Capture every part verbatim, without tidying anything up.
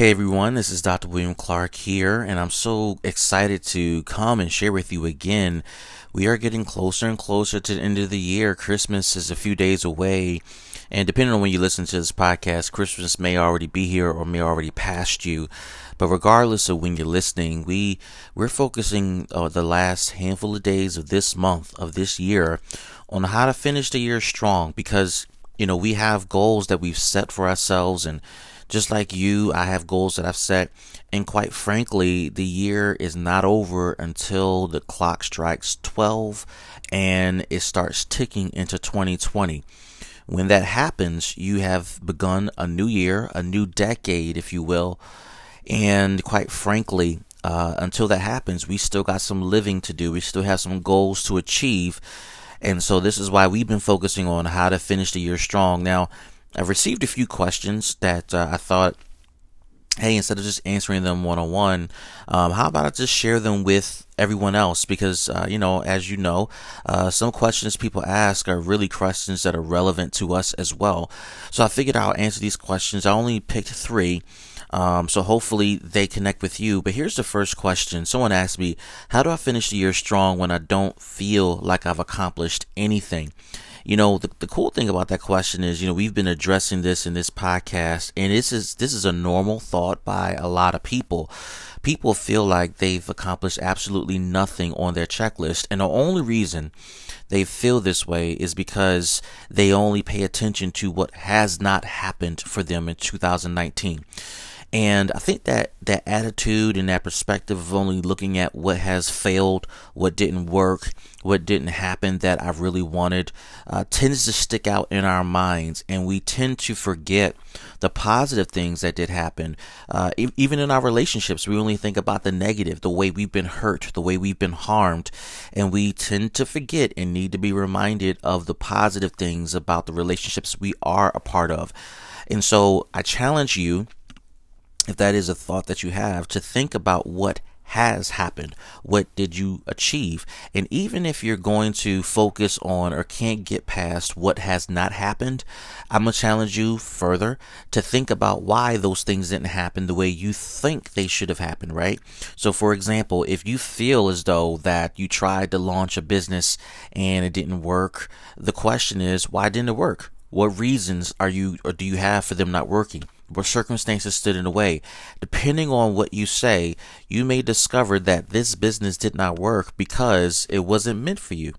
Hey everyone, this is Doctor William Clark here, and I'm so excited to come and share with you again. We are getting closer and closer to the end of the year. Christmas is a few days away, and depending on when you listen to this podcast, Christmas may already be here or may already past you. But regardless of when you're listening, we, we're focusing uh, the last handful of days of this month, of this year, on how to finish the year strong, because, you know, we have goals that we've set for ourselves, and just like you, I have goals that I've set, and quite frankly, the year is not over until the clock strikes twelve and it starts ticking into twenty twenty. When that happens, you have begun a new year, a new decade, if you will, and quite frankly, uh, until that happens, we still got some living to do. We still have some goals to achieve, and so this is why we've been focusing on how to finish the year strong. Now, I've received a few questions that uh, I thought, hey, instead of just answering them one-on-one, um, how about I just share them with everyone else? Because, uh, you know, as you know, uh, some questions people ask are really questions that are relevant to us as well. So I figured I'll answer these questions. I only picked three, um, so hopefully they connect with you. But here's the first question. Someone asked me, how do I finish the year strong when I don't feel like I've accomplished anything? You know, the, the cool thing about that question is, you know, we've been addressing this in this podcast, and this is this is a normal thought by a lot of people. People feel like they've accomplished absolutely nothing on their checklist, and the only reason they feel this way is because they only pay attention to what has not happened for them in two thousand nineteen. And I think that that attitude and that perspective of only looking at what has failed, what didn't work, what didn't happen that I really wanted, uh, tends to stick out in our minds. And we tend to forget the positive things that did happen. Uh, e- even in our relationships, we only think about the negative, the way we've been hurt, the way we've been harmed. And we tend to forget and need to be reminded of the positive things about the relationships we are a part of. And so I challenge you, if that is a thought that you have, to think about what has happened. What did you achieve? And even if you're going to focus on or can't get past what has not happened, I'm going to challenge you further to think about why those things didn't happen the way you think they should have happened, right? So, for example, if you feel as though that you tried to launch a business and it didn't work, the question is, why didn't it work? What reasons are you or do you have for them not working? What circumstances stood in the way? Depending on what you say, you may discover that this business did not work because it wasn't meant for you.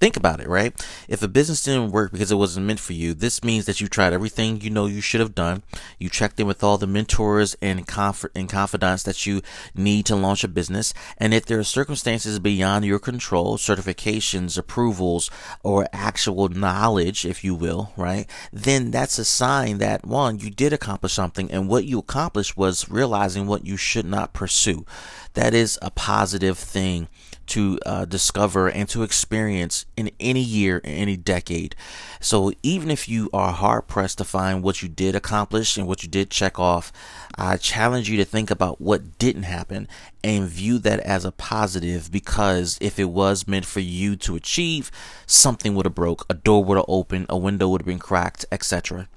Think about it, right? If a business didn't work because it wasn't meant for you, this means that you tried everything you know you should have done. You checked in with all the mentors and conf- and confidants that you need to launch a business. And if there are circumstances beyond your control, certifications, approvals, or actual knowledge, if you will, right, then that's a sign that, one, you did accomplish something, and what you accomplished was realizing what you should not pursue. That is a positive thing to uh, discover and to experience in any year, in any decade. So even if you are hard pressed to find what you did accomplish and what you did check off, I challenge you to think about what didn't happen and view that as a positive, because if it was meant for you to achieve, something would have broke, a door would have opened, a window would have been cracked, et cetera.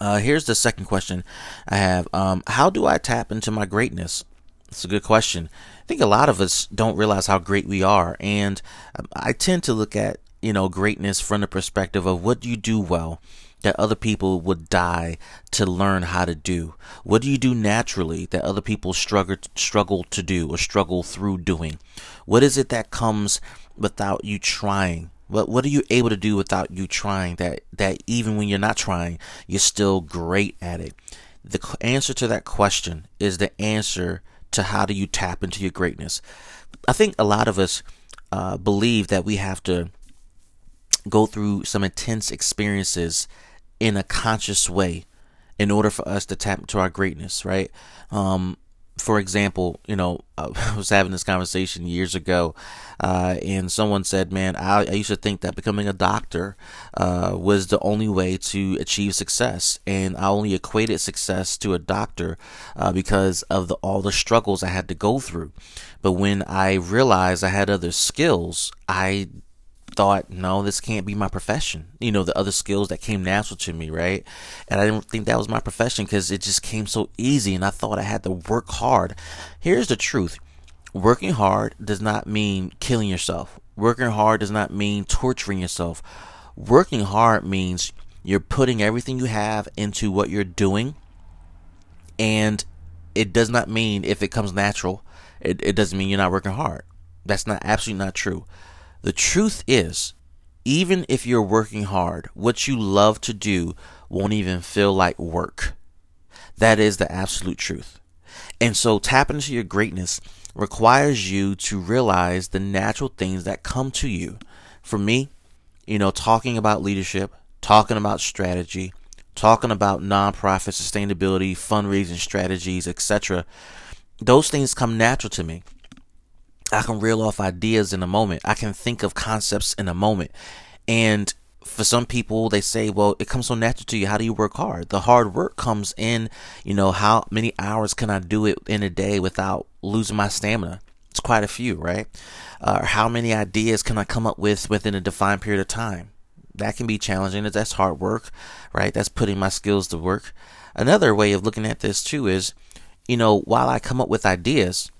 Uh, here's the second question I have. Um, how do I tap into my greatness? It's a good question. I think a lot of us don't realize how great we are. And I tend to look at, you know, greatness from the perspective of what do you do well that other people would die to learn how to do? What do you do naturally that other people struggle struggle to do or struggle through doing? What is it that comes without you trying? What what are you able to do without you trying that, that even when you're not trying, you're still great at it? The answer to that question is the answer to how do you tap into your greatness. I think a lot of us uh, believe that we have to go through some intense experiences in a conscious way in order for us to tap into our greatness, right? Um, for example, you know, I was having this conversation years ago, uh, and someone said, man, I, I used to think that becoming a doctor uh, was the only way to achieve success. And I only equated success to a doctor uh, because of the, all the struggles I had to go through. But when I realized I had other skills, I thought, no, this can't be my profession. You know, the other skills that came natural to me, right? And I didn't think that was my profession because it just came so easy, and I thought I had to work hard. Here's the truth. Working hard does not mean killing yourself. Working hard does not mean torturing yourself. Working hard means you're putting everything you have into what you're doing, and it does not mean if it comes natural, it, it doesn't mean you're not working hard. That's not absolutely not true. The truth is, even if you're working hard, what you love to do won't even feel like work. That is the absolute truth. And so tapping into your greatness requires you to realize the natural things that come to you. For me, you know, talking about leadership, talking about strategy, talking about nonprofit sustainability, fundraising strategies, et cetera. Those things come natural to me. I can reel off ideas in a moment. I can think of concepts in a moment. And for some people, they say, well, it comes so natural to you. How do you work hard? The hard work comes in, you know, how many hours can I do it in a day without losing my stamina? It's quite a few, right? Uh, how many ideas can I come up with within a defined period of time? That can be challenging. That's hard work, right? That's putting my skills to work. Another way of looking at this too is, you know, while I come up with ideas,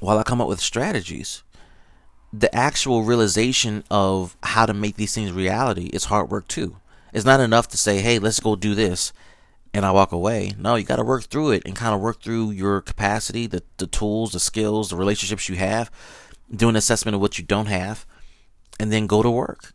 while I come up with strategies, the actual realization of how to make these things reality is hard work too. It's not enough to say, hey, let's go do this, and I walk away. No, you got to work through it and kind of work through your capacity, the, the tools, the skills, the relationships you have, do an assessment of what you don't have, and then go to work.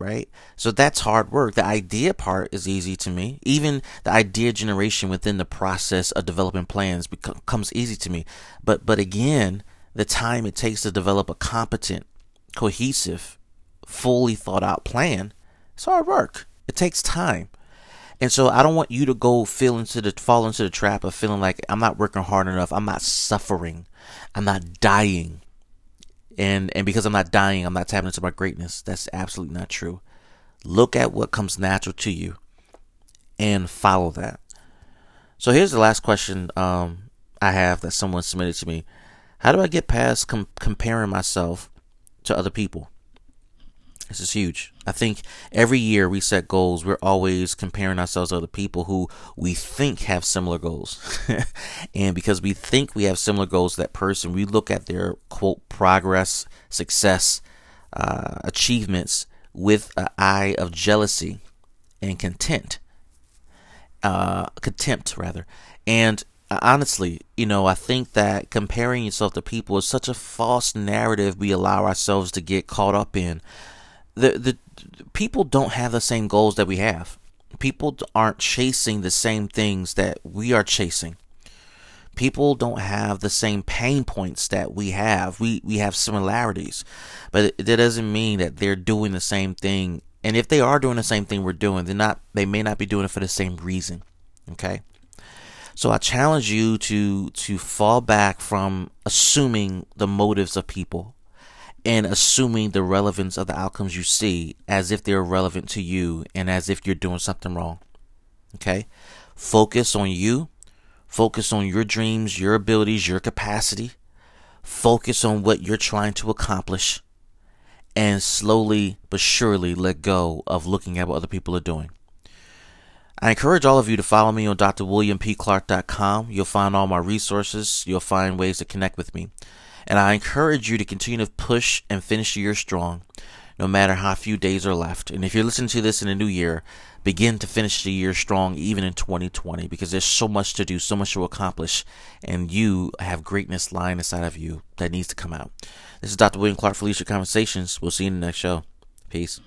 Right? So that's hard work. The idea part is easy to me. Even the idea generation within the process of developing plans becomes easy to me. But but again, the time it takes to develop a competent, cohesive, fully thought out plan, it's hard work. It takes time. And so I don't want you to go feel into the fall into the trap of feeling like I'm not working hard enough. I'm not suffering. I'm not dying. And and because I'm not dying, I'm not tapping into my greatness. That's absolutely not true. Look at what comes natural to you and follow that. So here's the last question um, I have that someone submitted to me. How do I get past com- comparing myself to other people? This is huge. I think every year we set goals, we're always comparing ourselves to other people who we think have similar goals. And because we think we have similar goals to that person, we look at their, quote, progress, success, uh, achievements with an eye of jealousy and content, uh, contempt, rather. And honestly, you know, I think that comparing yourself to people is such a false narrative we allow ourselves to get caught up in. The, the people don't have the same goals that we have. People aren't chasing the same things that we are chasing. People don't have the same pain points that we have. We we have similarities, but that doesn't mean that they're doing the same thing. And if they are doing the same thing we're doing, they're not. They may not be doing it for the same reason. Okay. So I challenge you to to fall back from assuming the motives of people, and assuming the relevance of the outcomes you see as if they're relevant to you and as if you're doing something wrong. Okay? Focus on you. Focus on your dreams, your abilities, your capacity. Focus on what you're trying to accomplish. And slowly but surely let go of looking at what other people are doing. I encourage all of you to follow me on D R William P Clark dot com. You'll find all my resources. You'll find ways to connect with me. And I encourage you to continue to push and finish the year strong, no matter how few days are left. And if you're listening to this in the new year, begin to finish the year strong even in twenty twenty, because there's so much to do, so much to accomplish, and you have greatness lying inside of you that needs to come out. This is Doctor William Clark for Leadership Conversations. We'll see you in the next show. Peace.